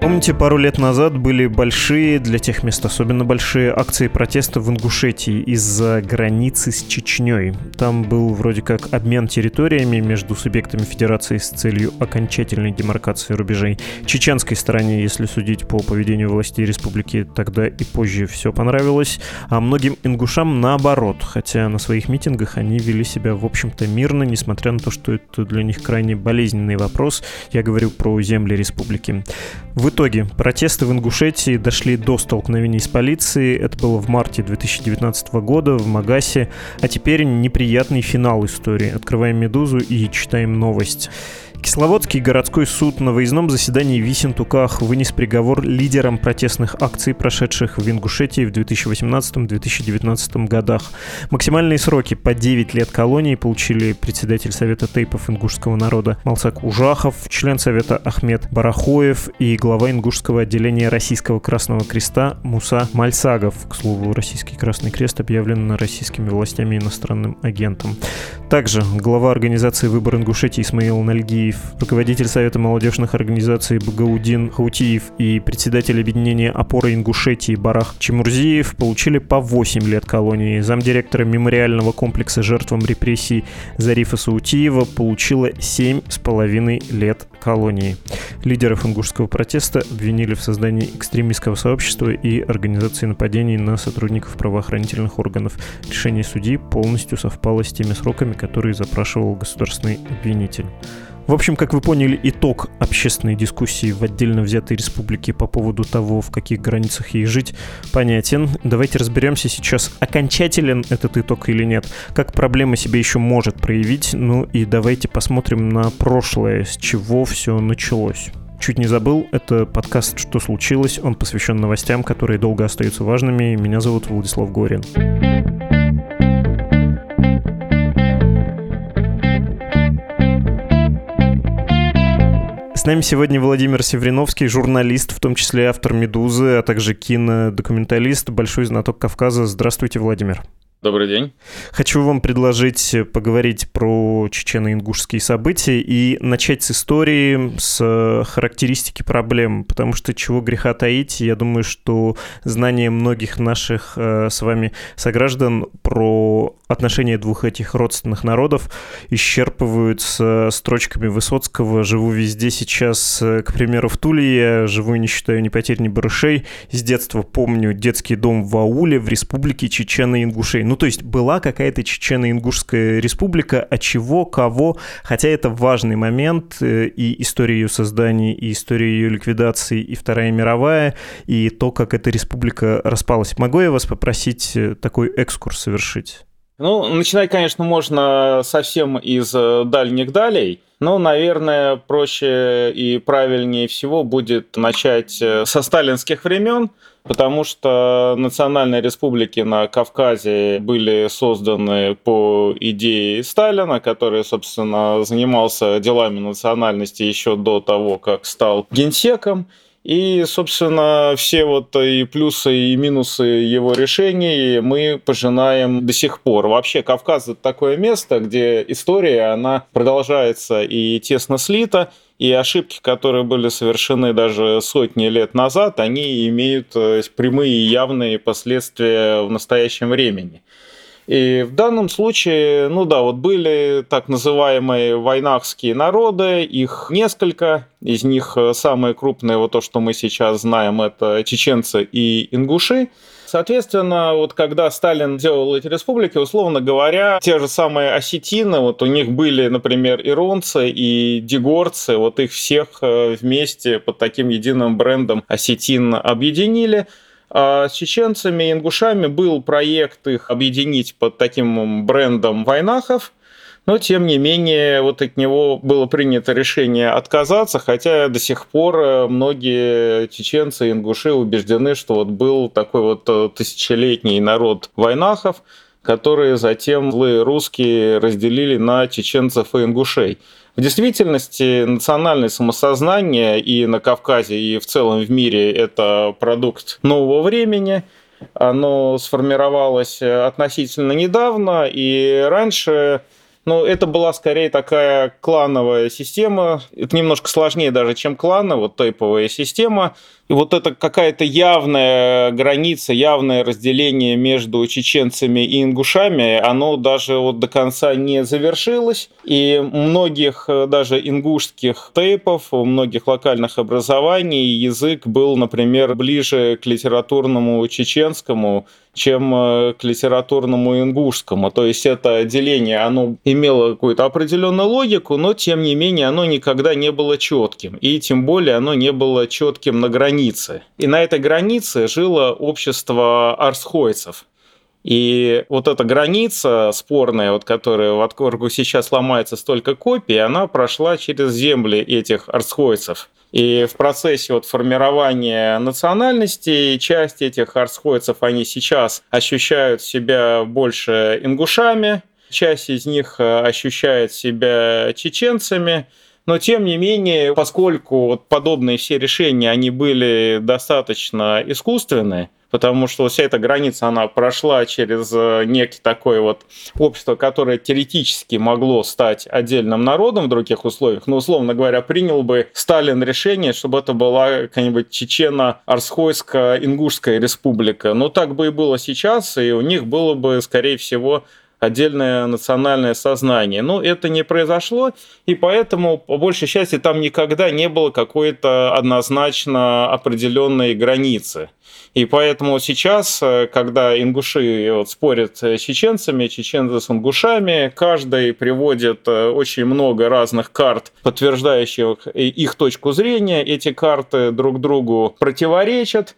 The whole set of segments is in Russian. Помните, пару лет назад были большие, для тех мест особенно большие, акции протеста в Ингушетии из-за границы с Чечней. Там был вроде как обмен территориями между субъектами федерации с целью окончательной демаркации рубежей. Чеченской стороне, если судить по поведению властей республики, тогда и позже все понравилось, а многим ингушам наоборот, хотя на своих митингах они вели себя, в общем-то, мирно, несмотря на то, что это для них крайне болезненный вопрос. Я говорю про земли республики. В итоге протесты в Ингушетии дошли до столкновений с полицией. Это было в марте 2019 года в Магасе. А теперь неприятный финал истории. Открываем «Медузу» и читаем новость. Кисловодский городской суд на выездном заседании в Ессентуках вынес приговор лидерам протестных акций, прошедших в Ингушетии в 2018-2019 годах. Максимальные сроки по 9 лет колонии получили председатель Совета Тейпов ингушского народа Малсак Ужахов, член Совета Ахмед Барахоев и глава ингушского отделения Российского Красного Креста Муса Мальсагов. К слову, Российский Красный Крест объявлен российскими властями иностранным агентом. Также глава организации «Выбор Ингушетии» Исмаил Нальгиев, руководитель Совета молодежных организаций Багаудин Хаутиев и председатель объединения «Опора Ингушетии» Барах Чемурзиев получили по 8 лет колонии. Замдиректора Мемориального комплекса жертвам репрессий Зарифа Саутиева получила 7,5 лет колонии. Лидеров ингушского протеста обвинили в создании экстремистского сообщества и организации нападений на сотрудников правоохранительных органов. Решение судьи полностью совпало с теми сроками, которые запрашивал государственный обвинитель. В общем, как вы поняли, итог общественной дискуссии в отдельно взятой республике по поводу того, в каких границах ей жить, понятен. Давайте разберемся сейчас, окончателен этот итог или нет, как проблема себя еще может проявить. Ну и давайте посмотрим на прошлое, с чего все началось. Чуть не забыл, это подкаст «Что случилось?». Он посвящен новостям, которые долго остаются важными. Меня зовут Владислав Горин. С нами сегодня Владимир Севриновский, журналист, в том числе автор «Медузы», а также кинодокументалист, большой знаток Кавказа. Здравствуйте, Владимир. Добрый день. Хочу вам предложить поговорить про чечено-ингушские события и начать с истории, с характеристики проблем, потому что, чего греха таить, я думаю, что знание многих наших с вами сограждан про отношения двух этих родственных народов исчерпываются строчками Высоцкого «Живу везде сейчас, к примеру, в Туле, я живу и не считаю ни потерь, ни барышей, с детства помню детский дом в ауле в республике Чечено-Ингушей». Ну, то есть была какая-то Чечено-Ингушская республика, а чего, кого, хотя это важный момент, и история ее создания, и история ее ликвидации, и Вторая мировая, и то, как эта республика распалась. Могу я вас попросить такой экскурс совершить? Ну, начинать, конечно, можно совсем из дальних далей, но, наверное, проще и правильнее всего будет начать со сталинских времен, потому что национальные республики на Кавказе были созданы по идее Сталина, который, собственно, занимался делами национальности еще до того, как стал генсеком. И, собственно, все вот и плюсы, и минусы его решений мы пожинаем до сих пор. Вообще, Кавказ — это такое место, где история, она продолжается и тесно слита, и ошибки, которые были совершены даже сотни лет назад, они имеют прямые и явные последствия в настоящем времени. И в данном случае, ну да, вот были так называемые войнахские народы, их несколько, из них самые крупные, вот то, что мы сейчас знаем, это чеченцы и ингуши. Соответственно, вот когда Сталин делал эти республики, условно говоря, те же самые осетины, вот у них были, например, иронцы и дегорцы, вот их всех вместе под таким единым брендом осетин объединили. А с чеченцами и ингушами был проект их объединить под таким брендом войнахов. но тем не менее вот от него было принято решение отказаться, хотя до сих пор многие чеченцы и ингуши убеждены, что вот был такой вот тысячелетний народ войнахов, которые затем злые русские разделили на чеченцев и ингушей. В действительности национальное самосознание и на Кавказе, и в целом в мире это продукт нового времени. Оно сформировалось относительно недавно, и раньше это была скорее такая клановая система. Это немножко сложнее даже, чем кланы, вот тейповая система. И вот это какая-то явная граница, явное разделение между чеченцами и ингушами, оно даже вот до конца не завершилось. И многих даже ингушских тейпов, у многих локальных образований язык был, например, ближе к литературному чеченскому, чем к литературному ингушскому. То есть это деление, оно имело какую-то определенную логику, но тем не менее оно никогда не было четким. И тем более оно не было четким на границе. И на этой границе жило общество арсхойцев. И вот эта граница спорная, вот, которая в откорку сейчас ломается столько копий, она прошла через земли этих арсхойцев. И в процессе вот формирования национальности часть этих арсхойцев, они сейчас ощущают себя больше ингушами, часть из них ощущает себя чеченцами. Но, тем не менее, поскольку вот подобные все решения, они были достаточно искусственные, потому что вся эта граница, она прошла через некое такое вот общество, которое теоретически могло стать отдельным народом в других условиях, но, условно говоря, принял бы Сталин решение, чтобы это была какая-нибудь Чечено-Арсхойско-Ингушская республика. Но так бы и было сейчас, и у них было бы, скорее всего, отдельное национальное сознание. Но это не произошло, и поэтому, по большей части, там никогда не было какой-то однозначно определенной границы. И поэтому сейчас, когда ингуши спорят с чеченцами, чеченцы с ингушами, каждый приводит очень много разных карт, подтверждающих их точку зрения. Эти карты друг другу противоречат.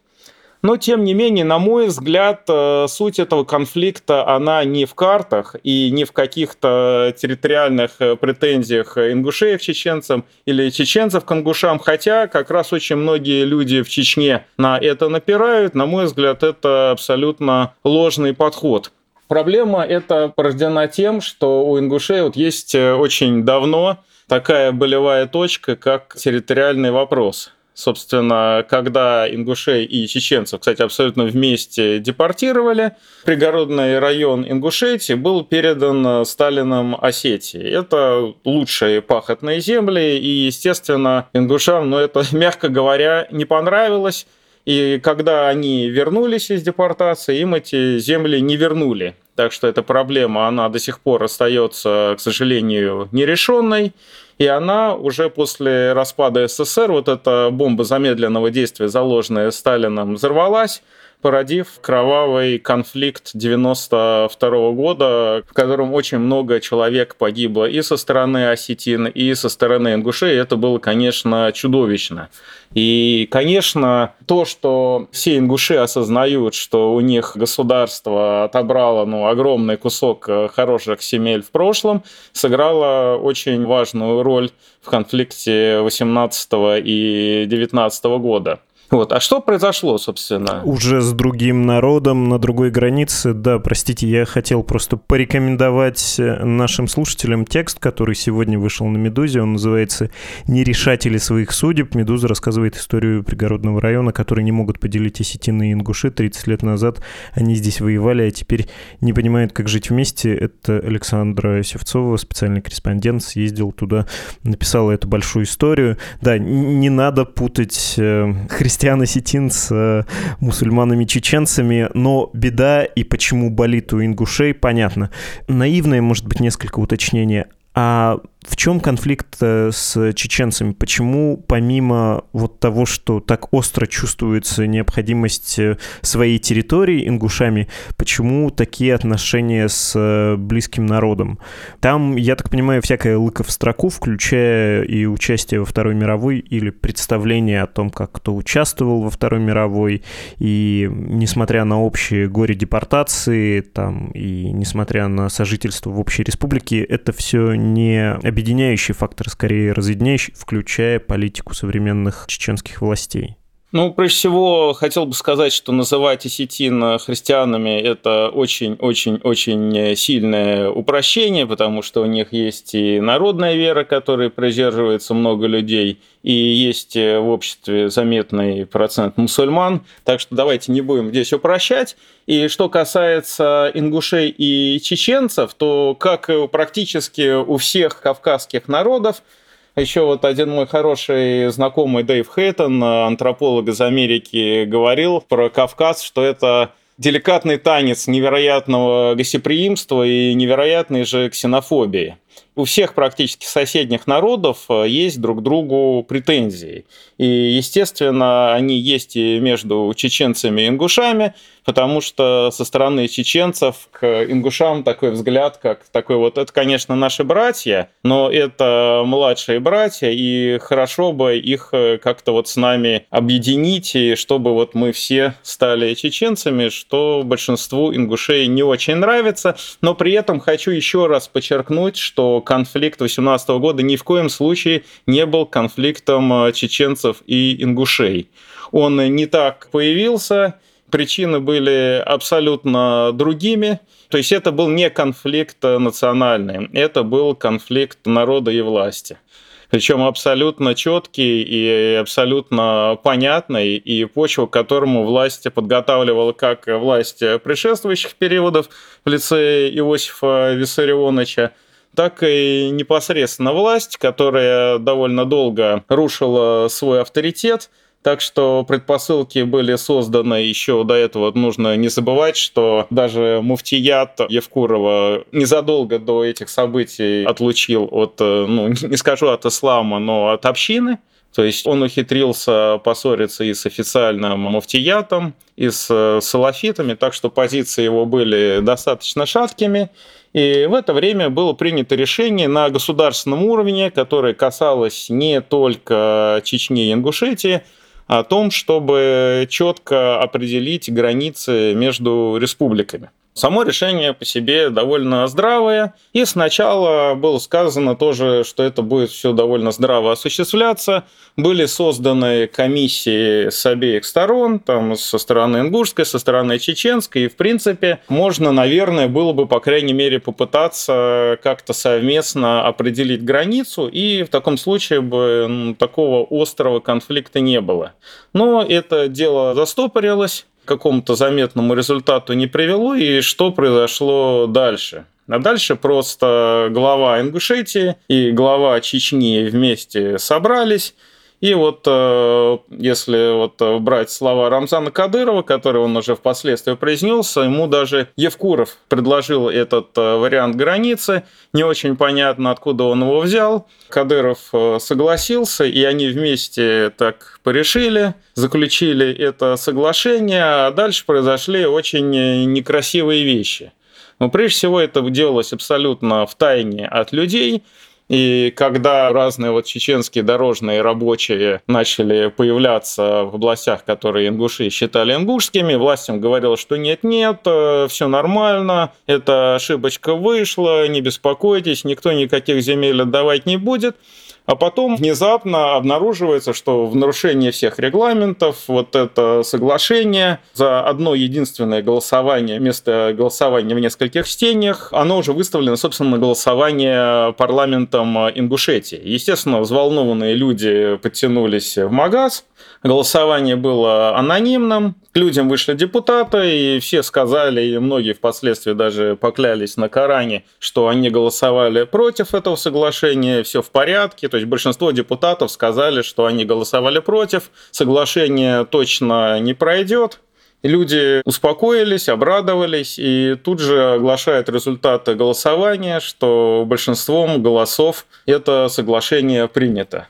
Но, тем не менее, на мой взгляд, суть этого конфликта, она не в картах и не в каких-то территориальных претензиях ингушей к чеченцам или чеченцев к ингушам, хотя как раз очень многие люди в Чечне на это напирают. На мой взгляд, это абсолютно ложный подход. Проблема эта порождена тем, что у ингушей вот есть очень давно такая болевая точка, как территориальный вопрос. Собственно, когда ингушей и чеченцев, кстати, абсолютно вместе депортировали, Пригородный район Ингушетии был передан Сталином Осетии. Это лучшие пахотные земли, и, естественно, ингушам, это, мягко говоря, не понравилось. И когда они вернулись из депортации, им эти земли не вернули. Так что эта проблема, она до сих пор остается, к сожалению, нерешенной. И она уже после распада СССР, вот эта бомба замедленного действия, заложенная Сталином, взорвалась, породив кровавый конфликт 1992 года, в котором очень много человек погибло и со стороны осетин, и со стороны ингушей. Это было, конечно, чудовищно. И, конечно, то, что все ингуши осознают, что у них государство отобрало огромный кусок хороших земель в прошлом, сыграло очень важную роль в конфликте 18 и 19 года. А что произошло, собственно? Уже с другим народом, на другой границе. Да, простите, я хотел просто порекомендовать нашим слушателям текст, который сегодня вышел на «Медузе». Он называется «Нерешатели своих судеб». «Медуза» рассказывает историю Пригородного района, который не могут поделить осетины и ингуши. 30 лет назад они здесь воевали, а теперь не понимают, как жить вместе. Это Александра Севцова, специальный корреспондент, съездил туда, написал эту большую историю. Да, не надо путать христиан-осетин с мусульманами-чеченцами, но беда и почему болит у ингушей, понятно. Наивное, может быть, несколько уточнения. А В чем конфликт с чеченцами? Почему помимо вот того, что так остро чувствуется необходимость своей территории ингушами, почему такие отношения с близким народом? Там, я так понимаю, всякое лыко в строку, включая и участие во Второй мировой или представление о том, как кто участвовал во Второй мировой, и несмотря на общие горе-депортации, там, и несмотря на сожительство в общей республике, это все не объединяющий фактор, скорее разъединяющий, включая политику современных чеченских властей. Ну, прежде всего, хотел бы сказать, что называть осетин христианами – это очень-очень-очень сильное упрощение, потому что у них есть и народная вера, которой придерживается много людей, и есть в обществе заметный процент мусульман. Так что давайте не будем здесь упрощать. И что касается ингушей и чеченцев, то, как практически у всех кавказских народов, еще вот один мой хороший знакомый Дэйв Хэттен, антрополог из Америки, говорил про Кавказ, что это деликатный танец невероятного гостеприимства и невероятной же ксенофобии. У всех практически соседних народов есть друг к другу претензии. И, естественно, они есть и между чеченцами и ингушами, потому что со стороны чеченцев к ингушам такой взгляд, как такой вот, это, конечно, наши братья, но это младшие братья, и хорошо бы их как-то вот с нами объединить, и чтобы вот мы все стали чеченцами, что большинству ингушей не очень нравится. Но при этом хочу еще раз подчеркнуть, что конфликт 18 года ни в коем случае не был конфликтом чеченцев и ингушей. Он не так появился, причины были абсолютно другими. То есть это был не конфликт национальный, это был конфликт народа и власти. Причем абсолютно четкий и абсолютно понятный, и почву, к которому власть подготавливала как власть предшествующих периодов в лице Иосифа Виссарионовича, так и непосредственно власть, которая довольно долго рушила свой авторитет. Так что предпосылки были созданы еще до этого. Нужно не забывать, что даже муфтият Евкурова незадолго до этих событий отлучил от, не скажу от ислама, но от общины. То есть он ухитрился поссориться и с официальным муфтиятом, и с салафитами, так что позиции его были достаточно шаткими. И в это время было принято решение на государственном уровне, которое касалось не только Чечни и Ингушетии, о том, чтобы четко определить границы между республиками. Само решение по себе довольно здравое, и сначала было сказано тоже, что это будет все довольно здраво осуществляться. Были созданы комиссии с обеих сторон, там, со стороны ингушской, со стороны чеченской, и, в принципе, можно, наверное, было бы, по крайней мере, попытаться как-то совместно определить границу, и в таком случае бы такого острого конфликта не было. Но это дело застопорилось, к какому-то заметному результату не привело, и что произошло дальше? А дальше просто глава Ингушетии и глава Чечни вместе собрались, и вот если вот брать слова Рамзана Кадырова, которые он уже впоследствии произнес, ему даже Евкуров предложил этот вариант границы. Не очень понятно, откуда он его взял. Кадыров согласился, и они вместе так порешили, заключили это соглашение, а дальше произошли очень некрасивые вещи. Но прежде всего это делалось абсолютно втайне от людей. И когда разные вот чеченские дорожные рабочие начали появляться в областях, которые ингуши считали ингушскими, власть им говорила, что нет-нет, все нормально, эта ошибочка вышла, не беспокойтесь, никто никаких земель отдавать не будет. А потом внезапно обнаруживается, что в нарушении всех регламентов вот это соглашение за одно единственное голосование, вместо голосования в нескольких чтениях, оно уже выставлено, собственно, на голосование парламентом Ингушетии. Естественно, взволнованные люди подтянулись в Магас, голосование было анонимным, к людям вышли депутаты, и все сказали, и многие впоследствии даже поклялись на Коране, что они голосовали против этого соглашения, все в порядке. То есть большинство депутатов сказали, что они голосовали против, соглашение точно не пройдет. И люди успокоились, обрадовались, и тут же оглашают результаты голосования, что большинством голосов это соглашение принято.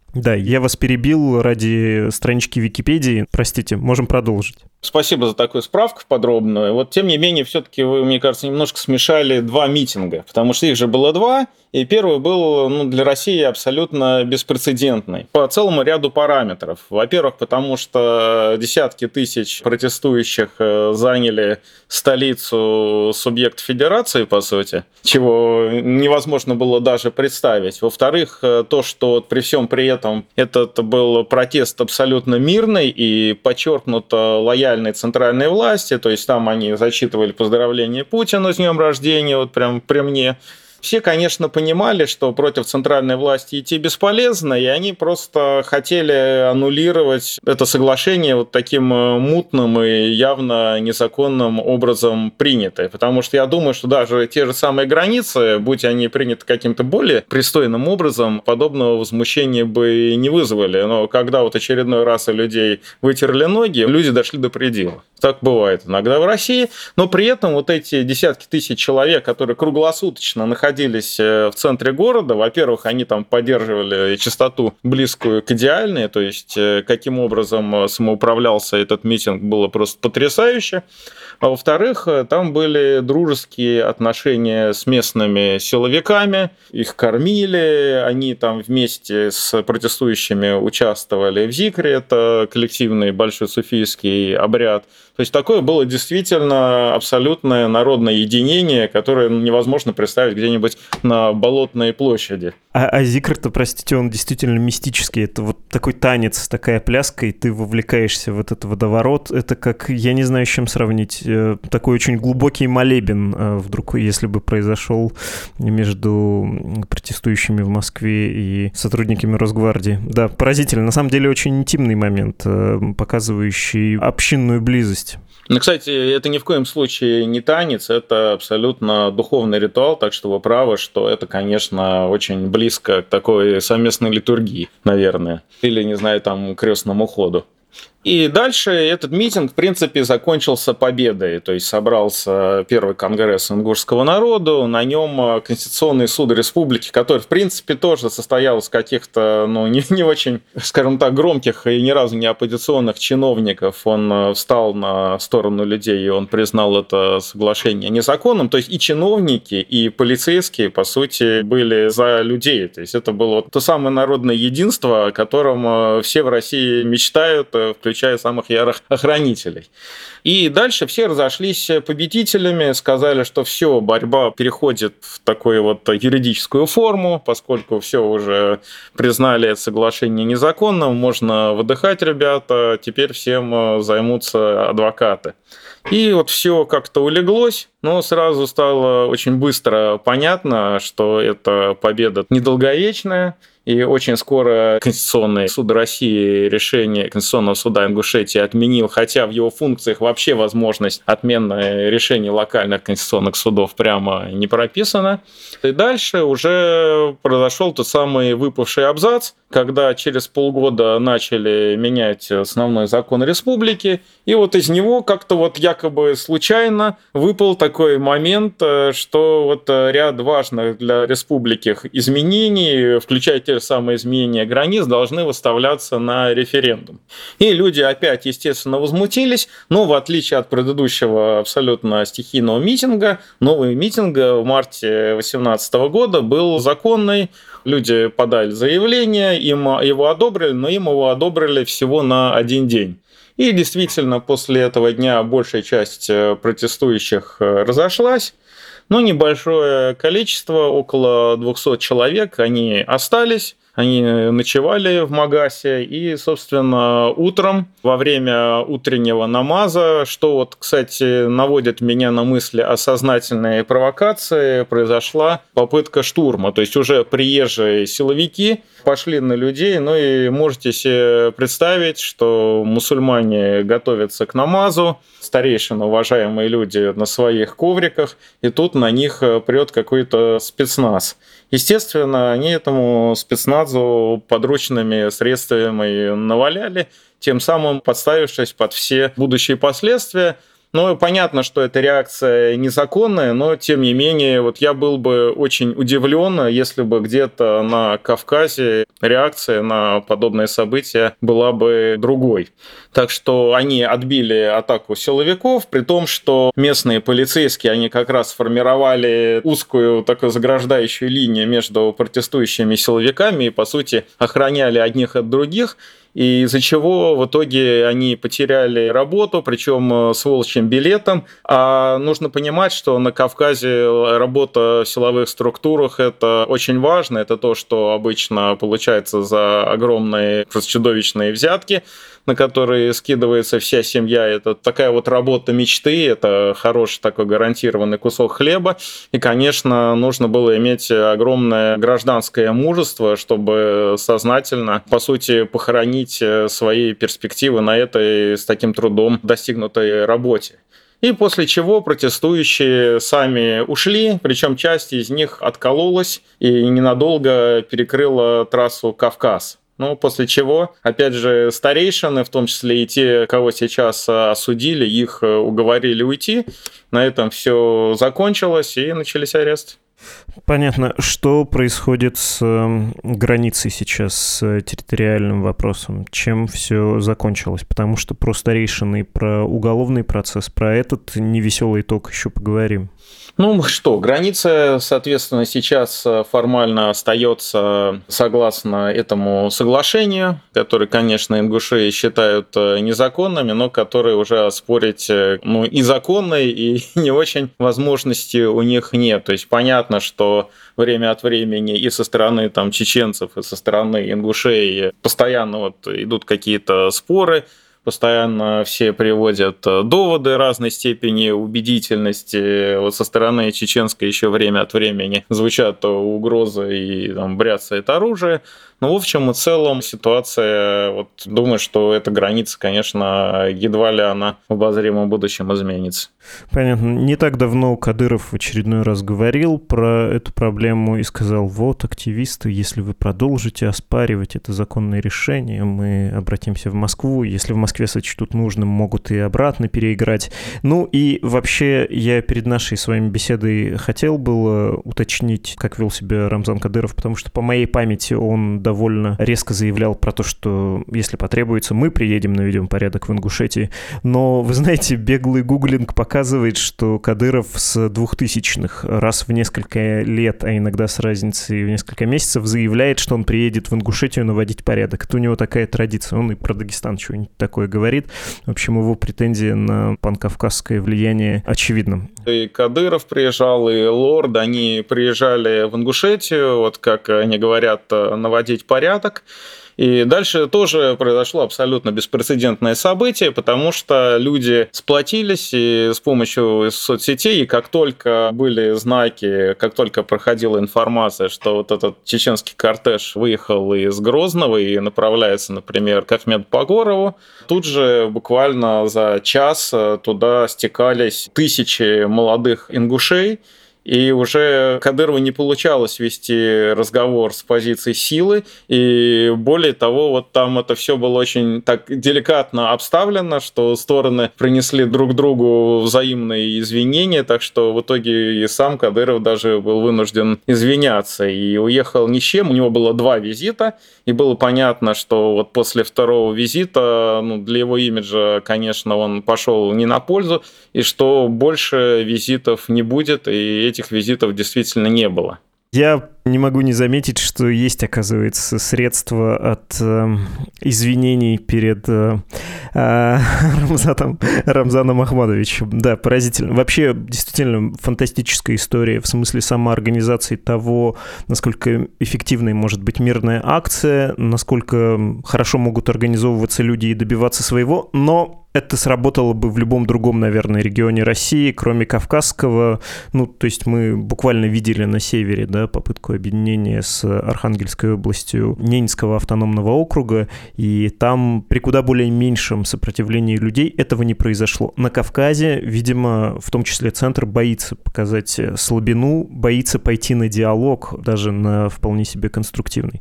Да, я вас перебил ради странички Википедии. Простите, можем продолжить. Спасибо за такую справку подробную. Вот, тем не менее, все-таки вы, мне кажется, немножко смешали два митинга, потому что их же было два, и первый был, для России абсолютно беспрецедентный по целому ряду параметров. Во-первых, потому что десятки тысяч протестующих заняли столицу субъект федерации, по сути, чего невозможно было даже представить. Во-вторых, то, что при всем при этом этот был протест абсолютно мирный и подчеркнуто лояльный центральной власти, то есть там они зачитывали поздравления Путину с днем рождения, вот прям при мне. Все, конечно, понимали, что против центральной власти идти бесполезно, и они просто хотели аннулировать это соглашение вот таким мутным и явно незаконным образом принятое. Потому что я думаю, что даже те же самые границы, будь они приняты каким-то более пристойным образом, подобного возмущения бы не вызвали. Но когда вот очередной раз у людей вытерли ноги, люди дошли до предела. Так бывает иногда в России. Но при этом вот эти десятки тысяч человек, которые круглосуточно находились в центре города, во-первых, они там поддерживали частоту близкую к идеальной, то есть каким образом самоуправлялся этот митинг, было просто потрясающе. А во-вторых, там были дружеские отношения с местными силовиками, их кормили, они там вместе с протестующими участвовали в зикре, это коллективный большой суфийский обряд. То есть такое было действительно абсолютное народное единение, которое невозможно представить где-нибудь где-нибудь на Болотной площади. А зикр-то, простите, он действительно мистический. Это вот такой танец, такая пляска, и ты вовлекаешься в этот водоворот. Это как, я не знаю, с чем сравнить, такой очень глубокий молебен, вдруг, если бы произошел между протестующими в Москве и сотрудниками Росгвардии. Да, поразительно. На самом деле очень интимный момент, показывающий общинную близость. Ну, кстати, это ни в коем случае не танец, это абсолютно духовный ритуал, так что вы правы, что это, конечно, очень близко к такой совместной литургии, наверное, или, не знаю, там, крестному ходу. И дальше этот митинг, в принципе, закончился победой, то есть собрался первый конгресс ингушского народа, на нем Конституционный суд республики, который, в принципе, тоже состоял из каких-то, ну, не очень, скажем так, громких и ни разу не оппозиционных чиновников, он встал на сторону людей, и он признал это соглашение незаконным, то есть и чиновники, и полицейские, по сути, были за людей, то есть это было то самое народное единство, о котором все в России мечтают, включая самых ярых охранителей. И дальше все разошлись победителями, сказали, что все, борьба переходит в такую вот юридическую форму, поскольку все уже признали соглашение незаконным, можно выдыхать, ребята, теперь всем займутся адвокаты. И вот все как-то улеглось, но сразу стало очень быстро понятно, что эта победа недолговечная, и очень скоро Конституционный суд России решение Конституционного суда Ингушетии отменил, хотя в его функциях вообще возможность отмены решений локальных конституционных судов прямо не прописана. И дальше уже произошел тот самый выпавший абзац, когда через полгода начали менять основной закон республики, и вот из него как-то вот якобы случайно выпал такой момент, что вот ряд важных для республики изменений, включая те самые изменения границ, должны выставляться на референдум. И люди опять, естественно, возмутились, но в отличие от предыдущего абсолютно стихийного митинга, новый митинг в марте 2018 года был законный. Люди подали заявление, им его одобрили, но им его одобрили всего на один день. И действительно, после этого дня большая часть протестующих разошлась, но небольшое количество, около 200 человек, они остались. Они ночевали в Магасе, и, собственно, утром, во время утреннего намаза, что вот, кстати, наводит меня на мысли о сознательной провокации, произошла попытка штурма. То есть уже приезжие силовики пошли на людей, ну и можете себе представить, что мусульмане готовятся к намазу, старейшины, уважаемые люди на своих ковриках, и тут на них прёт какой-то спецназ. Естественно, они этому спецназу подручными средствами наваляли, тем самым подставившись под все будущие последствия. Ну, понятно, что эта реакция незаконная, но, тем не менее, вот я был бы очень удивлен, если бы где-то на Кавказе реакция на подобные события была бы другой. Так что они отбили атаку силовиков, при том, что местные полицейские, они как раз сформировали узкую такую заграждающую линию между протестующими силовиками и, по сути, охраняли одних от других, и из-за чего в итоге они потеряли работу, причем с волчьим билетом. А нужно понимать, что на Кавказе работа в силовых структурах – это очень важно, это то, что обычно получается за огромные, просто чудовищные взятки, на которые скидывается вся семья. Это такая вот работа мечты, это хороший такой гарантированный кусок хлеба. И, конечно, нужно было иметь огромное гражданское мужество, чтобы сознательно, по сути, похоронить свои перспективы на этой с таким трудом достигнутой работе. И после чего протестующие сами ушли, причем часть из них откололась и ненадолго перекрыла трассу «Кавказ». Ну, после чего, опять же, старейшины, в том числе и те, кого сейчас осудили, их уговорили уйти. На этом все закончилось, и начались аресты. Понятно. Что происходит с границей сейчас, с территориальным вопросом? Чем все закончилось? Потому что про старейшины, про уголовный процесс, про этот невеселый итог еще поговорим. Ну что, граница, соответственно, сейчас формально остается согласно этому соглашению, которое, конечно, ингуши считают незаконными, но которое уже оспорить, ну, и законной, и не очень возможности у них нет. То есть понятно, понятно, что время от времени и со стороны там, чеченцев, и со стороны ингушей постоянно вот, идут какие-то споры, постоянно все приводят доводы разной степени убедительности. Вот со стороны чеченской еще время от времени звучат угрозы и там, бряцает оружие. Но в общем и целом ситуация, вот, думаю, что эта граница, конечно, едва ли она в обозримом будущем изменится. Понятно. Не так давно Кадыров в очередной раз говорил про эту проблему и сказал, вот, активисты, если вы продолжите оспаривать это законное решение, мы обратимся в Москву. Если в Москве сочтут нужным, могут и обратно переиграть. Ну и вообще я перед нашей с вами беседой хотел было уточнить, как вел себя Рамзан Кадыров, потому что по моей памяти он довольно резко заявлял про то, что если потребуется, мы приедем, наведем порядок в Ингушетии. Но, вы знаете, беглый гуглинг показывает, что Кадыров с 2000-х раз в несколько лет, а иногда с разницей в несколько месяцев, заявляет, что он приедет в Ингушетию наводить порядок. Это у него такая традиция. Он и про Дагестан что-нибудь такое говорит. В общем, его претензии на панкавказское влияние очевидны. И Кадыров приезжал, и Лорд, они приезжали в Ингушетию, вот как они говорят, наводить порядок. И дальше тоже произошло абсолютно беспрецедентное событие, потому что люди сплотились и с помощью соцсетей, и как только были знаки, как только проходила информация, что вот этот чеченский кортеж выехал из Грозного и направляется, например, к Ахмед-Багорову, тут же буквально за час туда стекались тысячи молодых ингушей, и уже Кадырову не получалось вести разговор с позиции силы, и более того, вот там это все было очень так деликатно обставлено, что стороны принесли друг другу взаимные извинения, так что в итоге и сам Кадыров даже был вынужден извиняться, и уехал ни с чем, у него было 2 визита, и было понятно, что вот после 2-го визита, для его имиджа, конечно, он пошел не на пользу, и что больше визитов не будет, и этих визитов действительно не было. Я не могу не заметить, что есть, оказывается, средства от извинений перед Рамзаном Ахмадовичем. Да, поразительно. Вообще, действительно, фантастическая история в смысле самоорганизации того, насколько эффективной может быть мирная акция, насколько хорошо могут организовываться люди и добиваться своего, но... Это сработало бы в любом другом, наверное, регионе России, кроме Кавказского. Ну, то есть мы буквально видели на севере, да, попытку объединения с Архангельской областью Ненецкого автономного округа, и там при куда более меньшем сопротивлении людей этого не произошло. На Кавказе, видимо, в том числе центр боится показать слабину, боится пойти на диалог, даже на вполне себе конструктивный.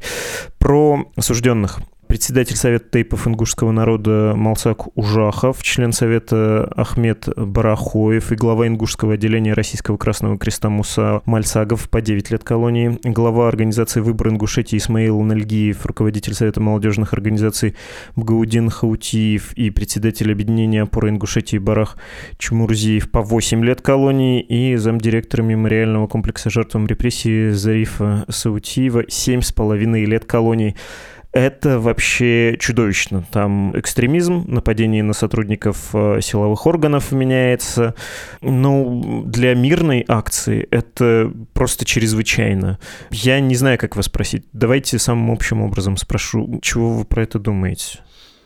Про осужденных. Председатель Совета Тейпов ингушского народа Малсак Ужахов, член Совета Ахмед Барахоев и глава ингушского отделения Российского Красного Креста Муса Мальсагов по 9 лет колонии, глава организации «Выбор Ингушетии» Исмаил Нальгиев, руководитель Совета молодежных организаций Багаудин Хаутиев и председатель объединения «Опора Ингушетии» Барах Чемурзиев по 8 лет колонии и замдиректора Мемориального комплекса жертвам репрессий Зарифа Саутиева 7,5 лет колонии. Это вообще чудовищно. Там экстремизм, нападение на сотрудников силовых органов меняется. Но для мирной акции это просто чрезвычайно. Я не знаю, как вас спросить. Давайте самым общим образом спрошу, чего вы про это думаете?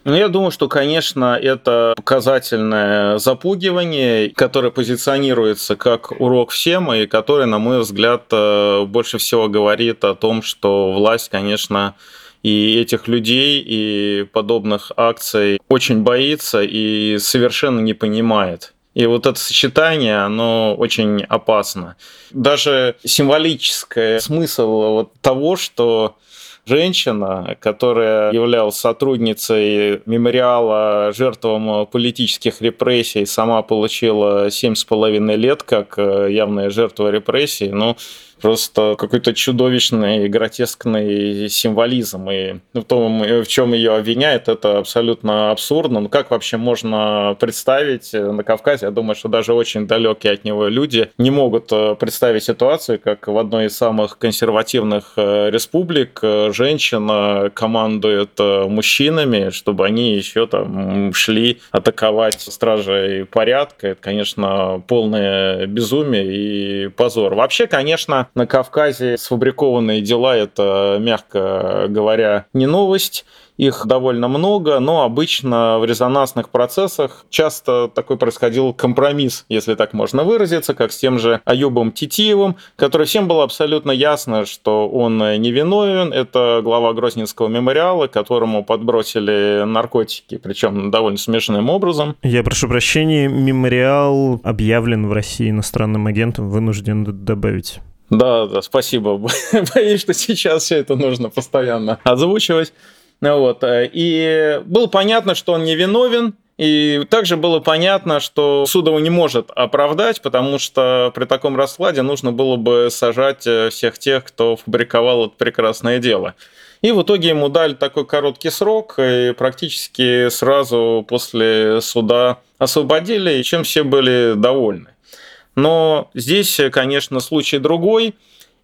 Ну, я думаю, что, конечно, это показательное запугивание, которое позиционируется как урок всем, и которое, на мой взгляд, больше всего говорит о том, что власть, конечно, и этих людей, и подобных акций очень боится и совершенно не понимает. И вот это сочетание, оно очень опасно. Даже символический смысл вот того, что женщина, которая являлась сотрудницей мемориала жертвам политических репрессий, сама получила 7,5 лет как явная жертва репрессий, просто какой-то чудовищный, гротескный символизм. И в том, в чем ее обвиняют, это абсолютно абсурдно. Ну, как вообще можно представить на Кавказе? Я думаю, что даже очень далекие от него люди не могут представить ситуацию, как в одной из самых консервативных республик женщина командует мужчинами, чтобы они еще там шли атаковать стражей порядка. Это, конечно, полное безумие и позор. Вообще, конечно, на Кавказе сфабрикованные дела – это, мягко говоря, не новость. Их довольно много, но обычно в резонансных процессах часто такой происходил компромисс, если так можно выразиться, как с тем же Аюбом Титиевым, который всем было абсолютно ясно, что он невиновен. Это глава Грозненского мемориала, которому подбросили наркотики, причем довольно смешным образом. Я прошу прощения, мемориал объявлен в России иностранным агентом, вынужден добавить. Да, спасибо. Боюсь, что сейчас все это нужно постоянно озвучивать. И было понятно, что он невиновен, и также было понятно, что суд его не может оправдать, потому что при таком раскладе нужно было бы сажать всех тех, кто фабриковал это прекрасное дело. И в итоге ему дали такой короткий срок, и практически сразу после суда освободили, чем все были довольны. Но здесь, конечно, случай другой.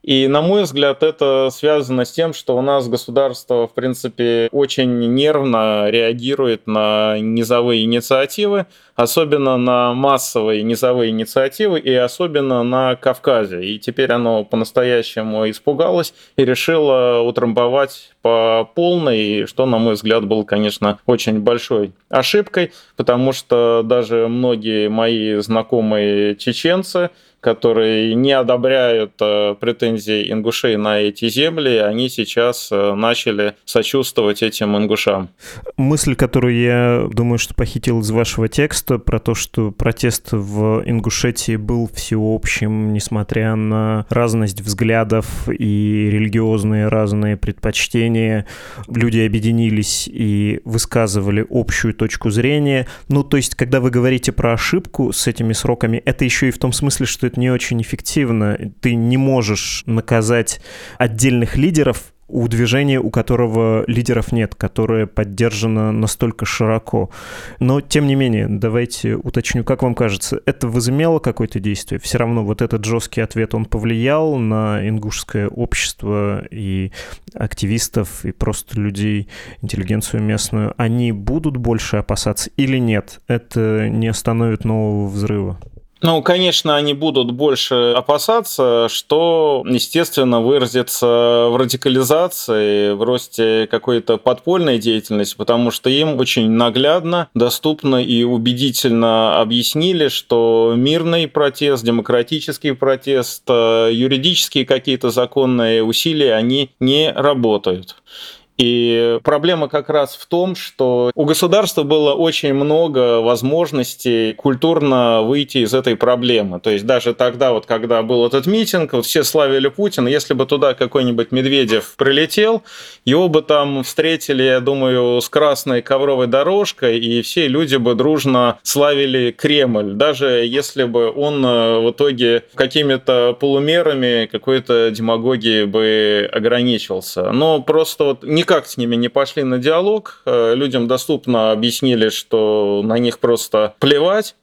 И, на мой взгляд, это связано с тем, что у нас государство, в принципе, очень нервно реагирует на низовые инициативы, особенно на массовые низовые инициативы и особенно на Кавказе. И теперь оно по-настоящему испугалось и решило утрамбовать по полной, что, на мой взгляд, было, конечно, очень большой ошибкой, потому что даже многие мои знакомые чеченцы, которые не одобряют претензий ингушей на эти земли, они сейчас начали сочувствовать этим ингушам. Мысль, которую я думаю, что похитил из вашего текста, про то, что протест в Ингушетии был всеобщим, несмотря на разность взглядов и религиозные разные предпочтения, люди объединились и высказывали общую точку зрения. Ну, то есть, когда вы говорите про ошибку с этими сроками, это еще и в том смысле, что это не очень эффективно. Ты не можешь наказать отдельных лидеров у движения, у которого лидеров нет, которое поддержано настолько широко. Но, тем не менее, давайте уточню, как вам кажется, это возымело какое-то действие? Все равно вот этот жесткий ответ, он повлиял на ингушское общество и активистов, и просто людей, интеллигенцию местную? Они будут больше опасаться или нет? Это не остановит нового взрыва? Конечно, они будут больше опасаться, что, естественно, выразится в радикализации, в росте какой-то подпольной деятельности, потому что им очень наглядно, доступно и убедительно объяснили, что мирный протест, демократический протест, юридические какие-то законные усилия, они не работают. И проблема как раз в том, что у государства было очень много возможностей культурно выйти из этой проблемы. То есть даже тогда, когда был этот митинг, все славили Путина, если бы туда какой-нибудь Медведев прилетел, его бы там встретили, я думаю, с красной ковровой дорожкой, и все люди бы дружно славили Кремль, даже если бы он в итоге какими-то полумерами какой-то демагогией бы ограничился. Но просто никак с ними не пошли на диалог, людям доступно объяснили, что на них просто плевать.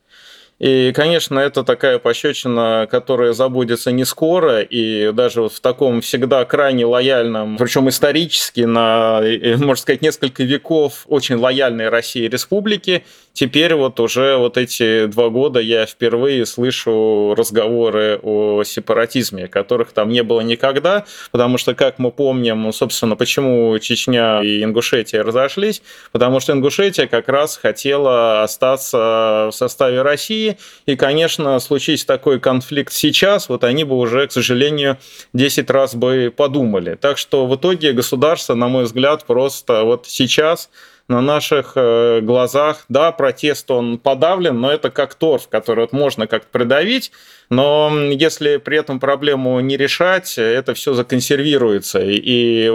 И, конечно, это такая пощечина, которая забудется не скоро, и даже в таком всегда крайне лояльном, причем исторически, на, можно сказать, несколько веков очень лояльной России республики, теперь уже эти 2 года я впервые слышу разговоры о сепаратизме, которых там не было никогда, потому что, как мы помним, собственно, почему Чечня и Ингушетия разошлись, потому что Ингушетия как раз хотела остаться в составе России. И, конечно, случись такой конфликт сейчас, они бы уже, к сожалению, 10 раз бы подумали. Так что в итоге государство, на мой взгляд, просто сейчас на наших глазах, да, протест, он подавлен, но это как торф, который можно как-то придавить, но если при этом проблему не решать, это все законсервируется. И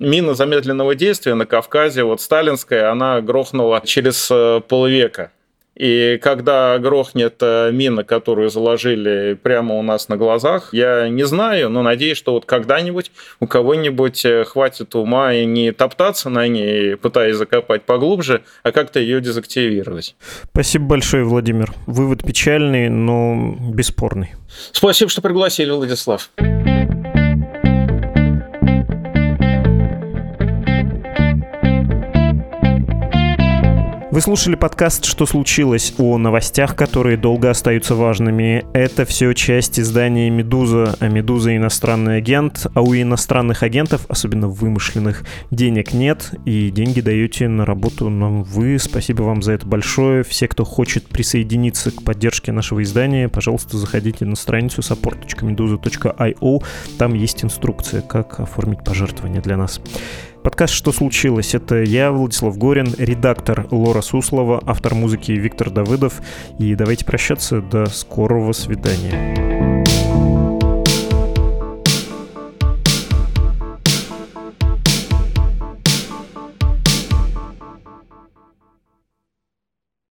мина замедленного действия на Кавказе, сталинская, она грохнула через полвека. И когда грохнет мина, которую заложили прямо у нас на глазах, я не знаю, но надеюсь, что когда-нибудь у кого-нибудь хватит ума и не топтаться на ней, пытаясь закопать поглубже, а как-то ее дезактивировать. Спасибо большое, Владимир. Вывод печальный, но бесспорный. Спасибо, что пригласили, Владислав. Вы слушали подкаст «Что случилось?» о новостях, которые долго остаются важными. Это все часть издания «Медуза», а «Медуза» — иностранный агент, а у иностранных агентов, особенно вымышленных, денег нет, и деньги даете на работу нам вы. Спасибо вам за это большое. Все, кто хочет присоединиться к поддержке нашего издания, пожалуйста, заходите на страницу support.meduza.io. Там есть инструкция, как оформить пожертвование для нас. Подкаст «Что случилось?» — это я, Владислав Горин, редактор Лора Суслова, автор музыки Виктор Давыдов. И давайте прощаться. До скорого свидания.